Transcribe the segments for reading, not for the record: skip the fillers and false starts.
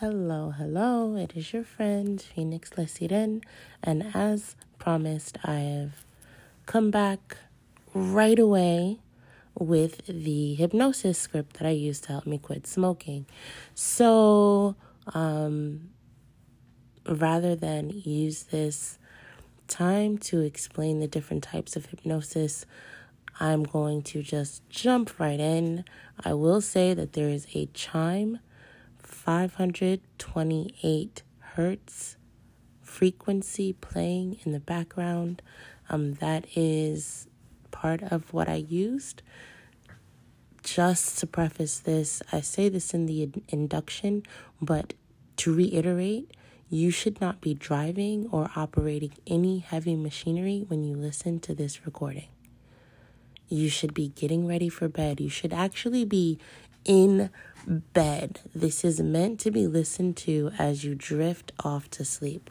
Hello, it is your friend Phoenix Lesiren, and as promised, I have come back right away with the hypnosis script that I used to help me quit smoking. So, rather than use this time to explain the different types of hypnosis, I'm going to just jump right in. I will say that there is a chime 528 hertz frequency playing in the background. That is part of what I used. Just to preface this, I say this in the induction, but to reiterate, you should not be driving or operating any heavy machinery when you listen to this recording. You should be getting ready for bed. You should actually be in bed. This is meant to be listened to as you drift off to sleep.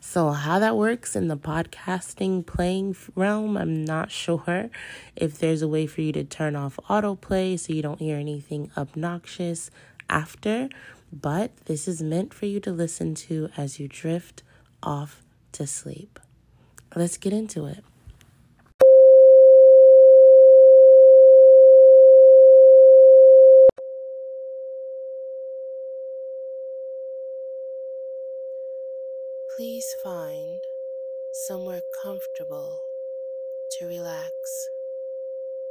So how that works in the podcasting playing realm, I'm not sure if there's a way for you to turn off autoplay so you don't hear anything obnoxious after, but this is meant for you to listen to as you drift off to sleep. Let's get into it. Please find somewhere comfortable to relax.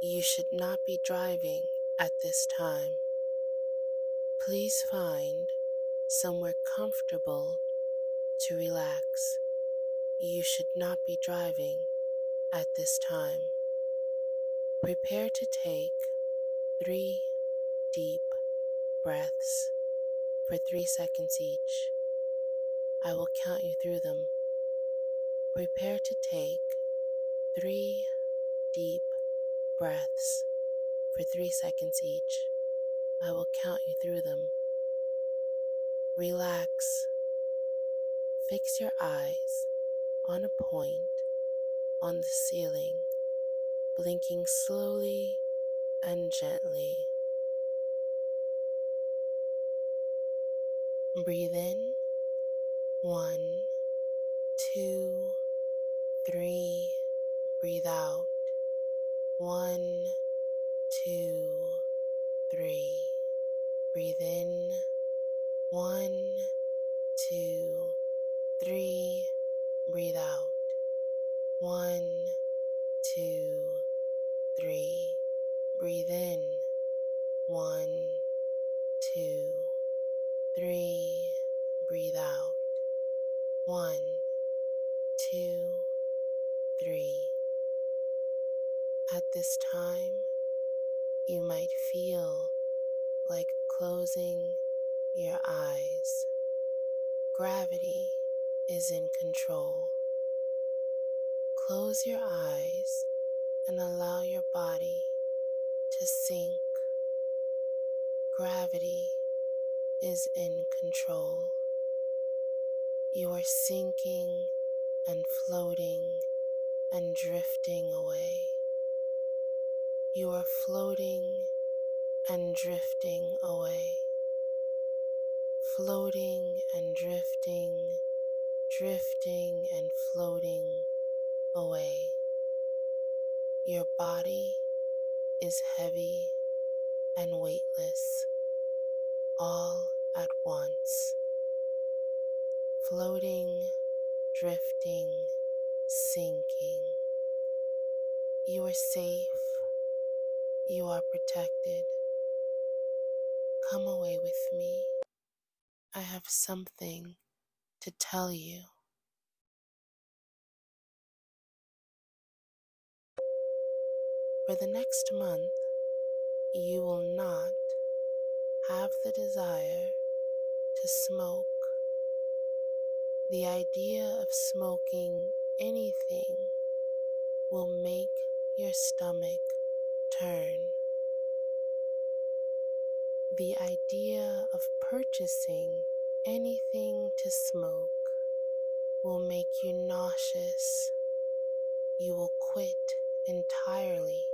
You should not be driving at this time. Please find somewhere comfortable to relax. You should not be driving at this time. Prepare to take 3 deep breaths for 3 seconds each. I will count you through them. Prepare to take 3 deep breaths for 3 seconds each. I will count you through them. Relax. Fix your eyes on a point on the ceiling, blinking slowly and gently. Breathe in. 1, 2, 3, breathe out. 1, 2, 3, breathe in. 1, 2, 3, breathe out. 1, 2, 3, breathe in. 1, 2, 3, breathe out. 1, 2, 3. At this time, you might feel like closing your eyes. Gravity is in control. Close your eyes and allow your body to sink. Gravity is in control. You are sinking and floating and drifting away. You are floating and drifting away. Floating and drifting, drifting and floating away. Your body is heavy and weightless all at once. Floating, drifting, sinking. You are safe. You are protected. Come away with me. I have something to tell you. For the next month, you will not have the desire to smoke. The idea of smoking anything will make your stomach turn. The idea of purchasing anything to smoke will make you nauseous. You will quit entirely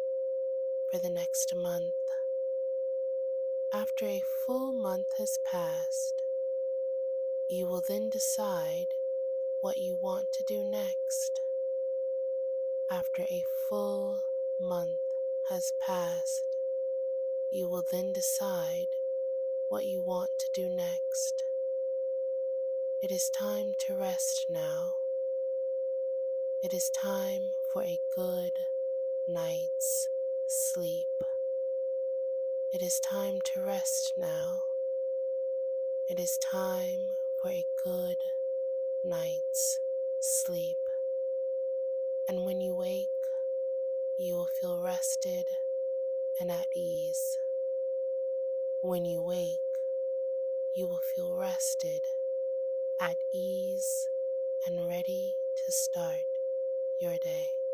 for the next month. after a full month has passed. You will then decide what you want to do next. After a full month has passed, you will then decide what you want to do next. It is time to rest now. It is time for a good night's sleep. It is time to rest now. It is time for a good night's sleep. And when you wake, you will feel rested and at ease. When you wake, you will feel rested, at ease, and ready to start your day.